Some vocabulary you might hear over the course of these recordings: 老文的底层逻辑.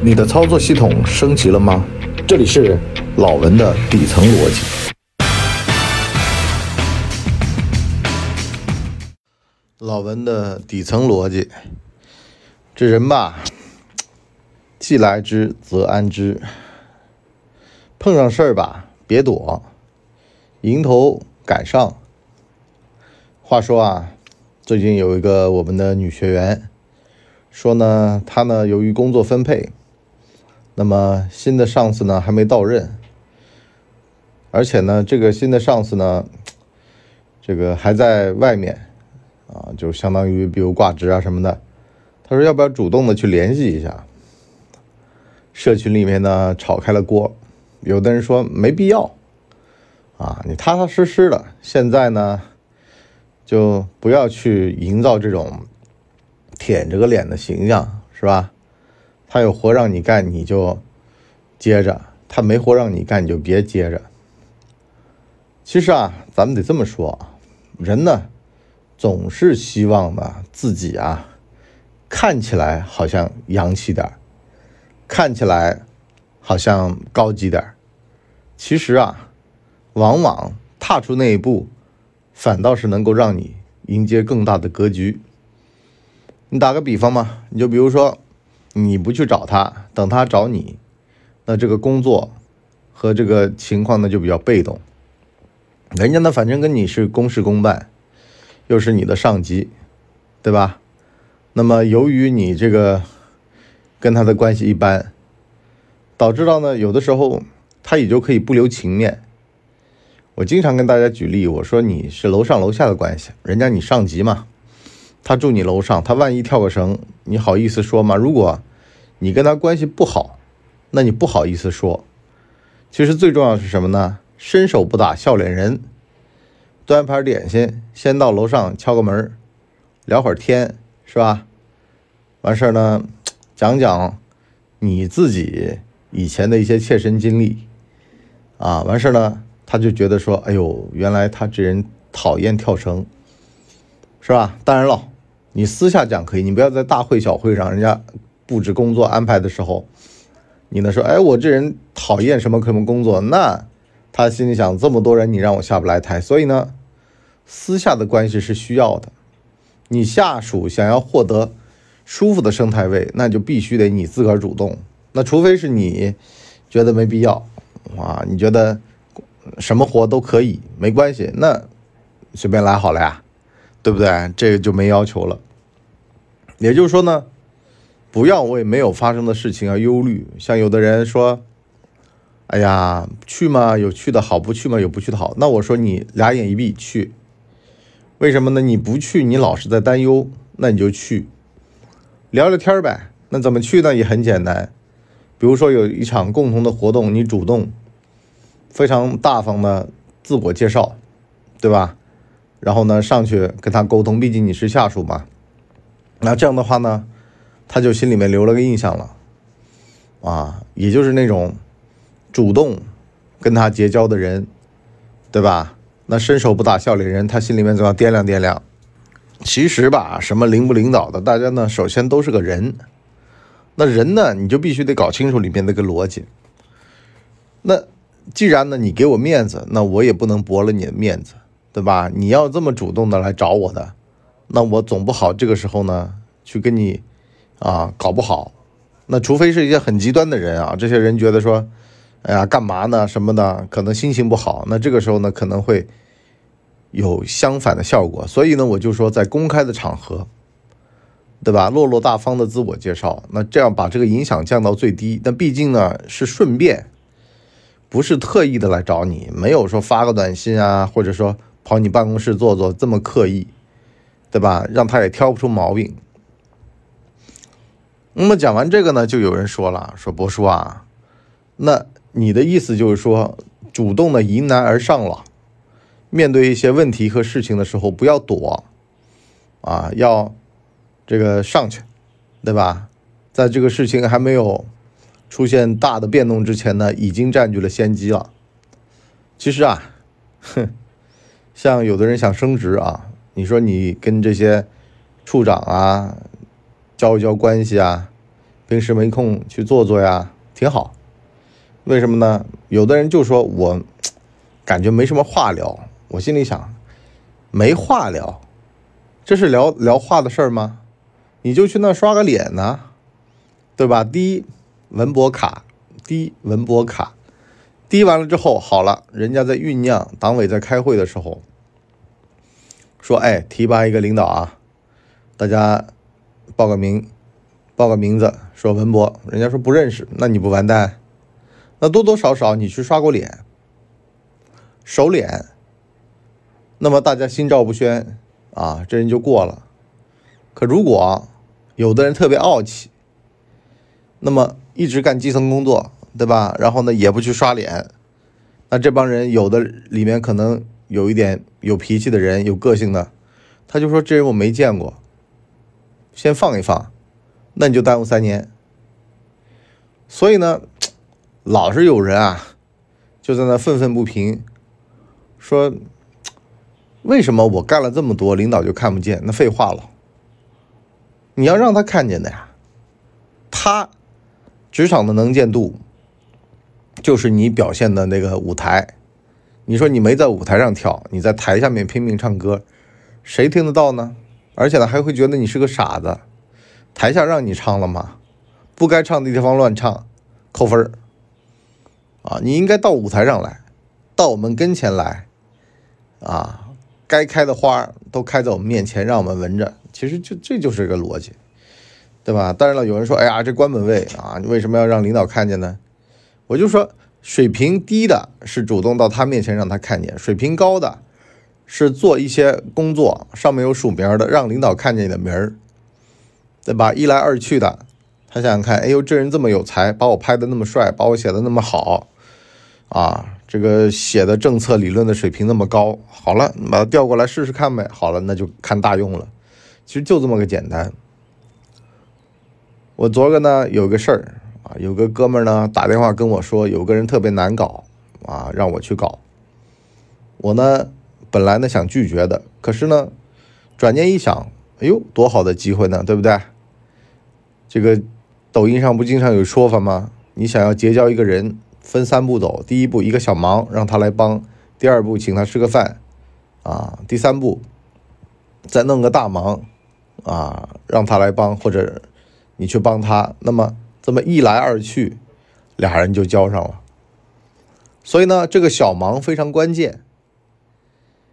你的操作系统升级了吗？这里是老文的底层逻辑。老文的底层逻辑，这人吧，既来之则安之。碰上事儿吧，别躲，迎头赶上。话说啊，最近有一个我们的女学员说呢，她呢由于工作分配，那么新的上司呢还没到任，而且呢这个新的上司呢还在外面啊，就相当于比如挂职啊什么的。她说要不要主动的去联系一下？社群里面呢炒开了锅，有的人说没必要啊，你踏踏实实的，现在呢就不要去营造这种舔着个脸的形象，是吧？他有活让你干你就接着，他没活让你干你就别接着。其实啊，咱们得这么说，人呢总是希望呢自己啊看起来好像洋气点，看起来好像高级点，其实啊往往踏出那一步反倒是能够让你迎接更大的格局。你打个比方嘛，你就比如说你不去找他，等他找你，那这个工作和这个情况呢就比较被动，人家呢反正跟你是公事公办，又是你的上级，对吧？那么由于你这个跟他的关系一般，导致到呢有的时候他也就可以不留情面。我经常跟大家举例，我说你是楼上楼下的关系，人家你上级嘛，他住你楼上，他万一跳个绳，你好意思说吗？如果你跟他关系不好，那你不好意思说。其实最重要的是什么呢？伸手不打笑脸人，端盘点心先到楼上敲个门，聊会儿天，是吧？完事儿呢讲讲你自己以前的一些切身经历啊，完事呢他就觉得说，哎呦，原来他这人讨厌跳绳，是吧？当然了，你私下讲可以，你不要在大会小会上人家布置工作安排的时候你呢说，哎，我这人讨厌什么什么工作，那他心里想，这么多人你让我下不来台。所以呢私下的关系是需要的，你下属想要获得舒服的生态位，那就必须得你自个儿主动。那除非是你觉得没必要啊，你觉得什么活都可以没关系，那随便来好了呀，对不对？这个就没要求了。也就是说呢，不要为没有发生的事情而忧虑。像有的人说，哎呀，去嘛有去的好，不去嘛有不去的好。那我说你俩眼一闭去，为什么呢？你不去你老是在担忧，那你就去聊聊天呗。那怎么去呢？也很简单，比如说有一场共同的活动，你主动非常大方的自我介绍，对吧？然后呢上去跟他沟通，毕竟你是下属嘛。那这样的话呢他就心里面留了个印象了啊，也就是那种主动跟他结交的人，对吧？那伸手不打笑脸人，他心里面总要掂量掂量。其实吧，什么领不领导的，大家呢首先都是个人，那人呢你就必须得搞清楚里面那个逻辑。那既然呢你给我面子，那我也不能驳了你的面子，对吧？你要这么主动的来找我的，那我总不好这个时候呢去跟你啊搞不好。那除非是一些很极端的人啊，这些人觉得说，哎呀干嘛呢什么的，可能心情不好，那这个时候呢可能会有相反的效果。所以呢我就说在公开的场合，对吧，落落大方的自我介绍，那这样把这个影响降到最低。但毕竟呢是顺便，不是特意的来找你，没有说发个短信啊，或者说跑你办公室坐坐，这么刻意，对吧？让他也挑不出毛病。那么讲完这个呢，就有人说了，说博叔啊，那你的意思就是说主动的迎难而上了，面对一些问题和事情的时候不要躲啊，要这个上去，对吧？在这个事情还没有出现大的变动之前呢，已经占据了先机了。其实啊，像有的人想升职啊，你说你跟这些处长啊交一交关系啊，平时没空去做做呀，挺好。为什么呢？有的人就说我感觉没什么话聊，我心里想，没话聊，这是聊话的事儿吗？你就去那刷个脸呢，对吧？滴文博卡，滴完了之后好了，人家在酝酿，党委在开会的时候说，哎，提拔一个领导啊，大家报个名字，说文博，人家说不认识，那你不完蛋？那多多少少你去刷过脸，熟脸，那么大家心照不宣啊，这人就过了。可如果有的人特别傲气，那么一直干基层工作，对吧？然后呢也不去刷脸，那这帮人有的里面可能有一点有脾气的人，有个性的，他就说这人我没见过，先放一放，那你就耽误3年。所以呢，老是有人啊就在那愤愤不平，说为什么我干了这么多领导就看不见？那废话了，你要让他看见的呀。他职场的能见度就是你表现的那个舞台，你说你没在舞台上跳，你在台下面拼命唱歌，谁听得到呢？而且呢还会觉得你是个傻子，台下让你唱了吗？不该唱的地方乱唱扣分啊！你应该到舞台上来，到我们跟前来啊！该开的花都开在我们面前，让我们闻着。其实这就是一个逻辑，对吧？当然了，有人说，哎呀，这官本位啊，你为什么要让领导看见呢？我就说，水平低的是主动到他面前让他看见，水平高的是做一些工作上面有署名的，让领导看见你的名儿。对吧？一来二去的，他想想看，哎呦，这人这么有才，把我拍的那么帅，把我写的那么好，啊，这个写的政策理论的水平那么高，好了，你把他调过来试试看呗。好了，那就看大用了。其实就这么个简单。我昨个呢有个事儿啊，有个哥们儿呢打电话跟我说，有个人特别难搞啊，让我去搞。我呢本来呢想拒绝的，可是呢转念一想，哎呦，多好的机会呢，对不对？这个抖音上不经常有说法吗？你想要结交一个人，分3步走。第一步，一个小忙，让他来帮；第二步，请他吃个饭，啊；第三步，再弄个大忙，啊，让他来帮，或者你去帮他。那么这么一来二去，俩人就交上了。所以呢，这个小忙非常关键。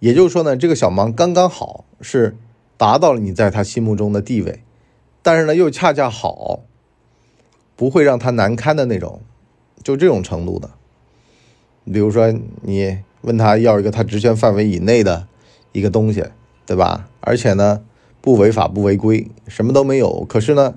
也就是说呢，这个小忙刚刚好是达到了你在他心目中的地位，但是呢又恰恰好不会让他难堪的那种，就这种程度的。比如说你问他要一个他职权范围以内的一个东西，对吧？而且呢不违法不违规，什么都没有，可是呢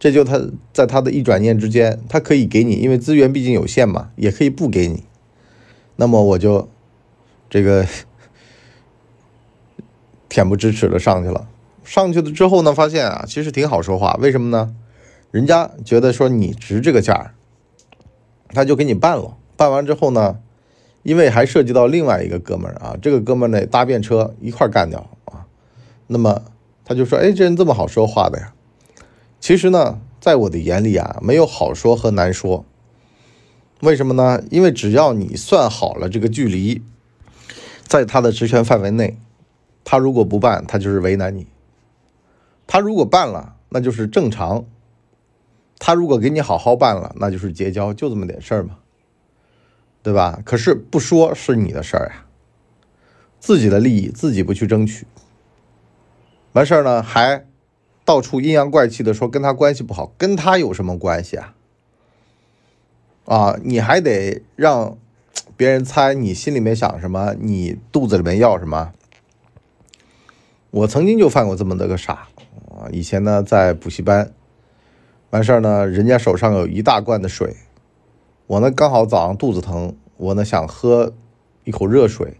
这就他在他的一转念之间，他可以给你，因为资源毕竟有限嘛，也可以不给你。那么我就这个恬不知耻的上去了之后呢，发现啊其实挺好说话。为什么呢？人家觉得说你值这个价，他就给你办了。办完之后呢，因为还涉及到另外一个哥们儿啊，这个哥们儿呢搭便车一块干掉啊。那么他就说，哎，这人这么好说话的呀。其实呢在我的眼里啊，没有好说和难说。为什么呢？因为只要你算好了这个距离在他的职权范围内，他如果不办，他就是为难你；他如果办了，那就是正常；他如果给你好好办了，那就是结交，就这么点事儿嘛，对吧？可是不说是你的事儿呀，自己的利益自己不去争取，完事儿呢还到处阴阳怪气的说跟他关系不好，跟他有什么关系啊？啊，你还得让别人猜你心里面想什么，你肚子里面要什么。我曾经就犯过这么的个傻啊！以前呢，在补习班，完事儿呢，人家手上有一大罐的水，我呢刚好早上肚子疼，我呢想喝一口热水，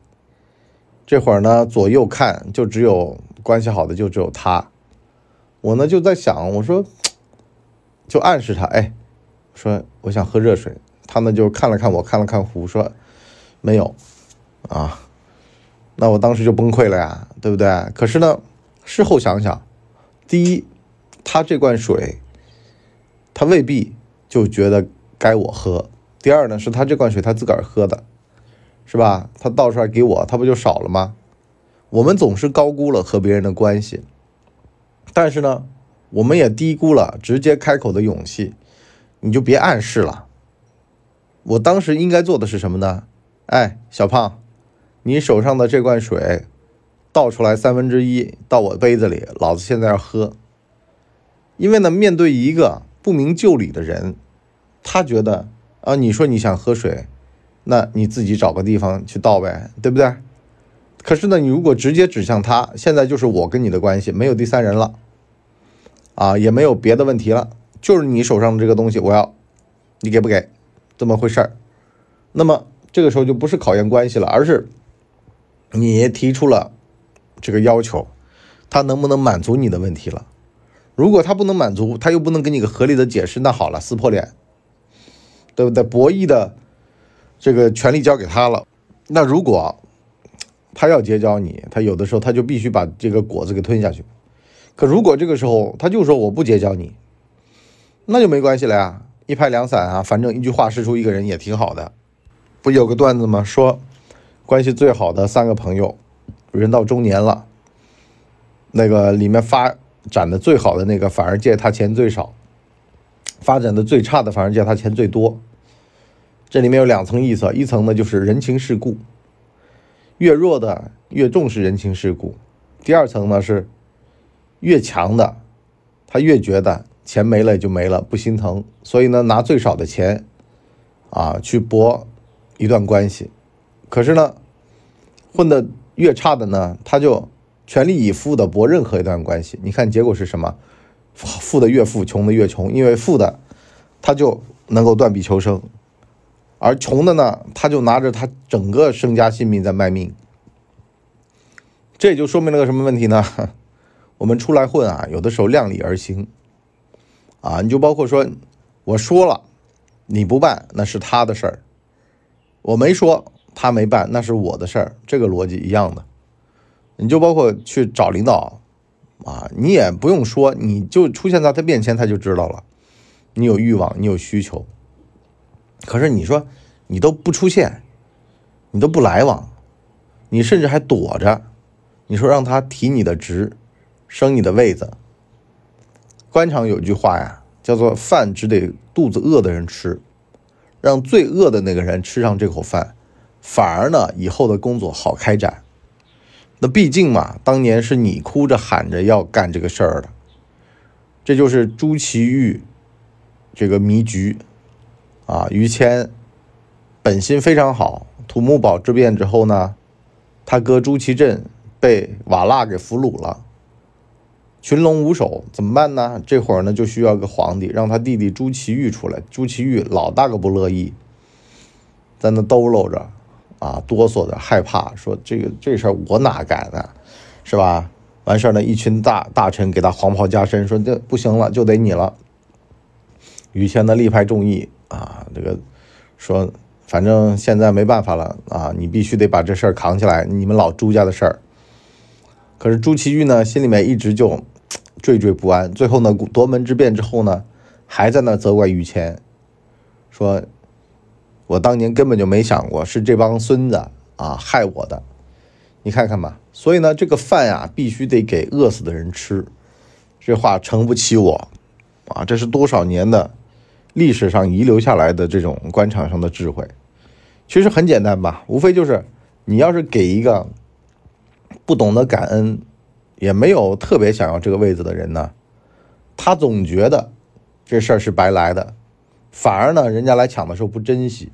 这会儿呢左右看，就只有关系好的就只有他，我呢就在想，我说就暗示他，哎，说我想喝热水，他呢就看了看我，看了看壶，说没有啊。那我当时就崩溃了呀，对不对？可是呢，事后想想，第一，他这罐水他未必就觉得该我喝。第二呢，是他这罐水他自个儿喝的，是吧？他倒出来给我，他不就少了吗？我们总是高估了和别人的关系，但是呢，我们也低估了直接开口的勇气。你就别暗示了。我当时应该做的是什么呢？哎，小胖，你手上的这罐水倒出来1/3到我杯子里，老子现在要喝。因为呢，面对一个不明就里的人，他觉得啊，你说你想喝水，那你自己找个地方去倒呗，对不对？可是呢，你如果直接指向他，现在就是我跟你的关系，没有第三人了，啊，也没有别的问题了，就是你手上的这个东西，我要，你给不给，这么回事儿。那么这个时候就不是考验关系了，而是你提出了这个要求，他能不能满足你的问题了。如果他不能满足，他又不能给你个合理的解释，那好了，撕破脸，对不对？博弈的这个权利交给他了。那如果他要结交你，他有的时候他就必须把这个果子给吞下去。可如果这个时候他就说我不结交你，那就没关系了呀，一拍两散啊，反正一句话识出一个人也挺好的。不有个段子吗？说关系最好的3个朋友，人到中年了，那个里面发展的最好的那个反而借他钱最少，发展的最差的反而借他钱最多。这里面有2层意思，一层呢就是人情世故，越弱的越重视人情世故。第二层呢是越强的他越觉得钱没了也就没了，不心疼，所以呢拿最少的钱啊去搏一段关系。可是呢混得越差的呢，他就全力以赴的搏任何一段关系。你看结果是什么？富的越富，穷的越穷，因为富的他就能够断臂求生，而穷的呢他就拿着他整个身家性命在卖命。这也就说明了个什么问题呢？我们出来混啊，有的时候量力而行啊，你就包括说我说了你不办那是他的事儿，我没说他没办那是我的事儿，这个逻辑一样的。你就包括去找领导啊，你也不用说，你就出现在他面前他就知道了你有欲望你有需求。可是你说你都不出现，你都不来往，你甚至还躲着，你说让他提你的职升你的位子。官场有句话呀，叫做饭只得肚子饿的人吃，让最饿的那个人吃上这口饭，反而呢以后的工作好开展。那毕竟嘛，当年是你哭着喊着要干这个事儿的。这就是朱祁钰这个迷局啊，于谦本心非常好，土木堡之变之后呢，他哥朱祁镇被瓦剌给俘虏了，群龙无首怎么办呢？这会儿呢就需要个皇帝，让他弟弟朱祁钰出来。朱祁钰老大个不乐意，在那兜搂着啊，哆嗦着害怕，说这事儿我哪敢啊，是吧？完事儿呢，一群大臣给他黄袍加身，说这不行了，就得你了。于谦呢力排众议啊，这个说反正现在没办法了啊，你必须得把这事儿扛起来，你们老朱家的事儿。可是朱祁钰呢，心里面一直就惴不安。最后呢，夺门之变之后呢，还在那责怪于谦，说我当年根本就没想过是这帮孙子啊害我的，你看看吧。所以呢，这个饭呀必须得给饿死的人吃，这话诚不欺我啊！这是多少年的历史上遗留下来的这种官场上的智慧。其实很简单吧，无非就是你要是给一个不懂得感恩，也没有特别想要这个位子的人呢，他总觉得这事儿是白来的。反而呢人家来抢的时候不珍惜。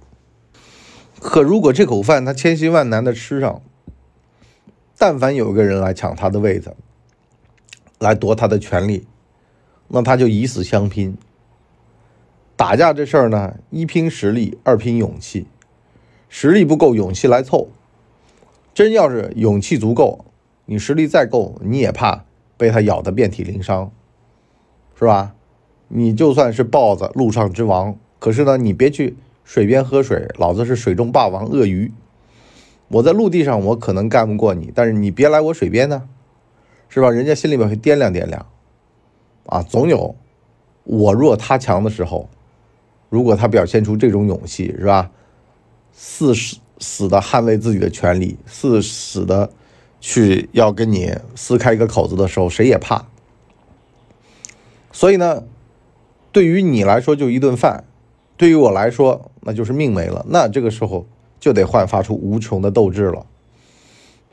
可如果这口饭他千辛万难的吃上，但凡有个人来抢他的位子，来夺他的权利，那他就以死相拼。打架这事儿呢，一拼实力，二拼勇气，实力不够勇气来凑，真要是勇气足够，你实力再够你也怕被他咬得遍体鳞伤，是吧？你就算是豹子陆上之王，可是呢你别去水边喝水，老子是水中霸王鳄鱼，我在陆地上我可能干不过你，但是你别来我水边呢，是吧？人家心里面会掂量掂量啊，总有我弱他强的时候，如果他表现出这种勇气，是吧？死的捍卫自己的权利，死的去要跟你撕开一个口子的时候，谁也怕。所以呢，对于你来说就一顿饭，对于我来说那就是命没了。那这个时候就得焕发出无穷的斗志了。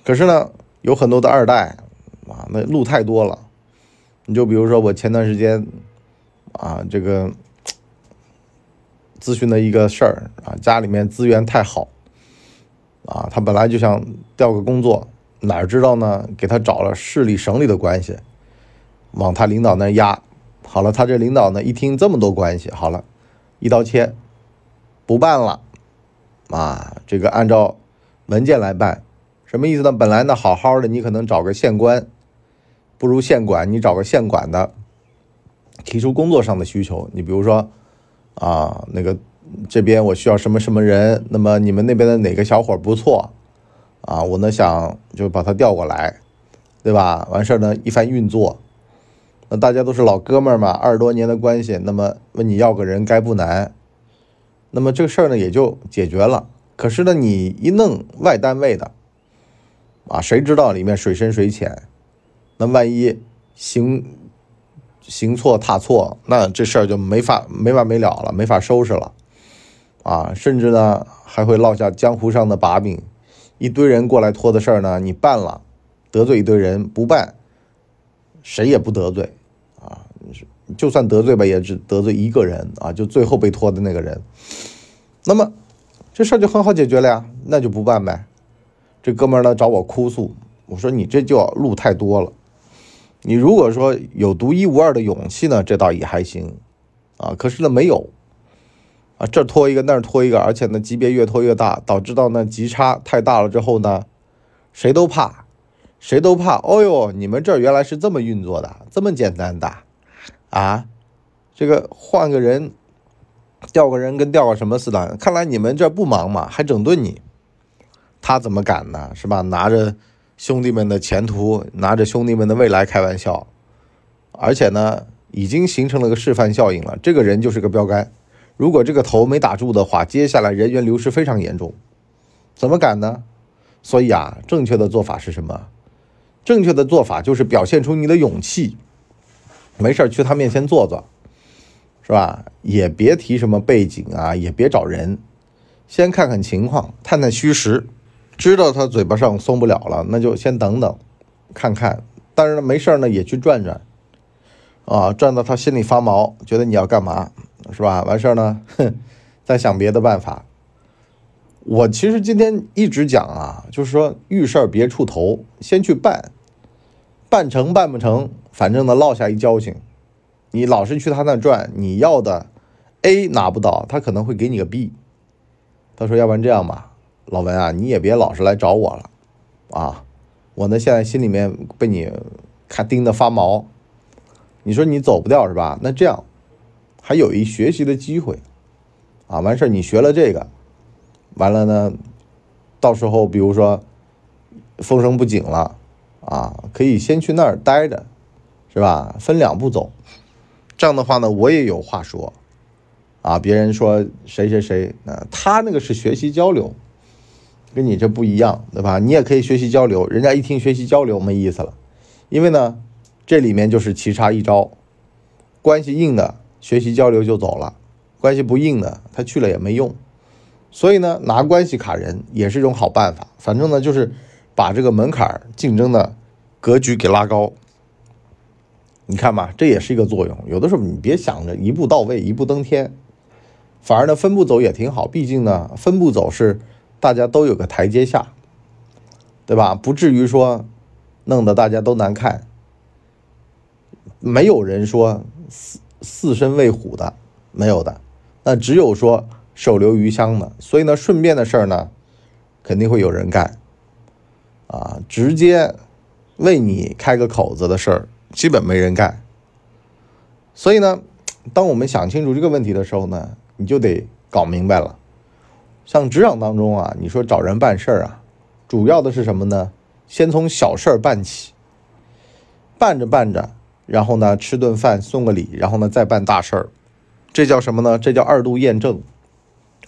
可是呢，有很多的二代啊，那路太多了。你就比如说我前段时间啊，这个咨询的一个事儿啊，家里面资源太好啊，他本来就想调个工作，哪知道呢，给他找了市里省里的关系，往他领导那压。好了，他这领导呢一听这么多关系，好了，一刀切，不办了啊，这个按照文件来办。什么意思呢？本来呢好好的，你可能找个县官，不如县管，你找个县管的，提出工作上的需求。你比如说啊，那个这边我需要什么什么人，那么你们那边的哪个小伙不错啊，我呢想就把他调过来，对吧？完事儿呢一番运作，那大家都是老哥们儿嘛，20多年的关系，那么问你要个人该不难，那么这个事儿呢也就解决了。可是呢你一弄外单位的啊，谁知道里面水深水浅，那万一行错踏错，那这事儿就没完没了了，没法收拾了啊！甚至呢还会落下江湖上的把柄，一堆人过来拖的事儿呢，你办了得罪一堆人，不办谁也不得罪啊，就算得罪吧，也只得罪一个人啊，就最后被拖的那个人。那么这事儿就很好解决了呀，那就不办呗。这哥们儿呢找我哭诉，我说你这就路太多了。你如果说有独一无二的勇气呢，这倒也还行啊。可是呢没有啊，这拖一个那儿拖一个，而且呢级别越拖越大，导致到呢级差太大了之后呢，谁都怕。哦哟，你们这儿原来是这么运作的，这么简单的啊！这个换个人调个人跟调个什么似的，看来你们这不忙嘛，还整顿你，他怎么敢呢？是吧？拿着兄弟们的前途，拿着兄弟们的未来开玩笑，而且呢已经形成了个示范效应了。这个人就是个标杆，如果这个头没打住的话，接下来人员流失非常严重，怎么敢呢？所以啊，正确的做法是什么？正确的做法就是表现出你的勇气，没事去他面前坐坐，是吧？也别提什么背景啊，也别找人，先看看情况，探探虚实，知道他嘴巴上松不了了，那就先等等看看。但是呢没事呢也去转转啊，转到他心里发毛，觉得你要干嘛，是吧？完事儿呢再想别的办法。我其实今天一直讲啊，就是说遇事儿别出头，先去办，办成办不成反正呢落下一交情。你老是去他那转，你要的 A 拿不到，他可能会给你个 B。 他说要不然这样吧，老文啊，你也别老是来找我了啊，我呢现在心里面被你看盯得发毛，你说你走不掉是吧？那这样还有一学习的机会啊，完事儿你学了这个，完了呢到时候比如说风声不紧了啊，可以先去那儿待着，是吧？分两步走，这样的话呢我也有话说啊。别人说谁谁谁他那个是学习交流，跟你这不一样，对吧？你也可以学习交流，人家一听学习交流没意思了，因为呢这里面就是棋差一招，关系硬的学习交流就走了，关系不硬的他去了也没用。所以呢拿关系卡人也是一种好办法，反正呢就是把这个门槛竞争的格局给拉高。你看嘛，这也是一个作用。有的时候你别想着一步到位一步登天，反而呢分步走也挺好，毕竟呢分步走是大家都有个台阶下，对吧？不至于说弄得大家都难看。没有人说四身喂虎的，没有的，那只有说手留余香的。所以呢顺便的事儿呢肯定会有人干啊，直接为你开个口子的事儿基本没人干。所以呢当我们想清楚这个问题的时候呢，你就得搞明白了。像职场当中啊，你说找人办事儿啊，主要的是什么呢？先从小事儿办起，办着办着然后呢吃顿饭送个礼，然后呢再办大事儿，这叫什么呢？这叫二度验证。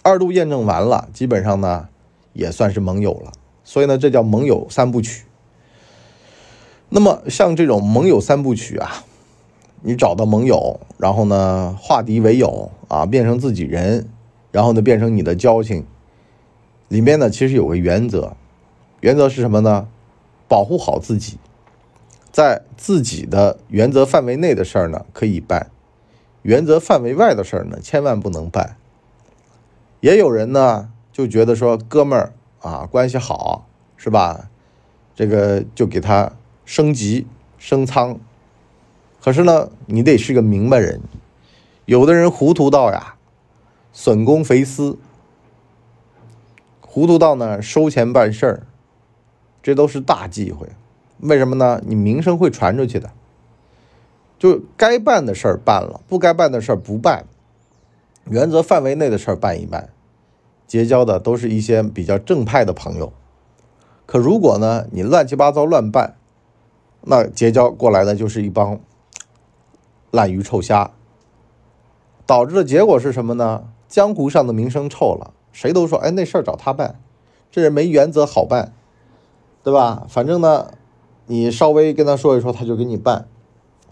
二度验证完了，基本上呢也算是盟友了，所以呢这叫盟友三部曲。那么像这种盟友三部曲啊，你找到盟友，然后呢化敌为友啊，变成自己人，然后呢变成你的交情。里面呢其实有个原则，原则是什么呢？保护好自己，在自己的原则范围内的事儿呢可以办，原则范围外的事儿呢千万不能办。也有人呢就觉得说哥们儿啊关系好是吧，这个就给他升级升舱。可是呢你得是个明白人，有的人糊涂到呀损公肥私，糊涂到呢收钱办事儿，这都是大忌讳。为什么呢？你名声会传出去的。就该办的事儿办了，不该办的事儿不办，原则范围内的事儿办一办，结交的都是一些比较正派的朋友。可如果呢你乱七八糟乱办，那结交过来的就是一帮烂鱼臭虾，导致的结果是什么呢？江湖上的名声臭了，谁都说哎那事儿找他办，这人没原则好办，对吧？反正呢你稍微跟他说一说他就给你办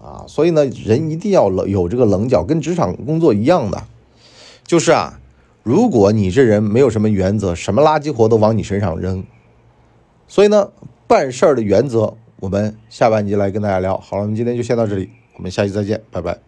啊。所以呢人一定要有这个棱角，跟职场工作一样的，就是啊如果你这人没有什么原则，什么垃圾活都往你身上扔。所以呢办事儿的原则我们下半集来跟大家聊。好了，我们今天就先到这里，我们下期再见，拜拜。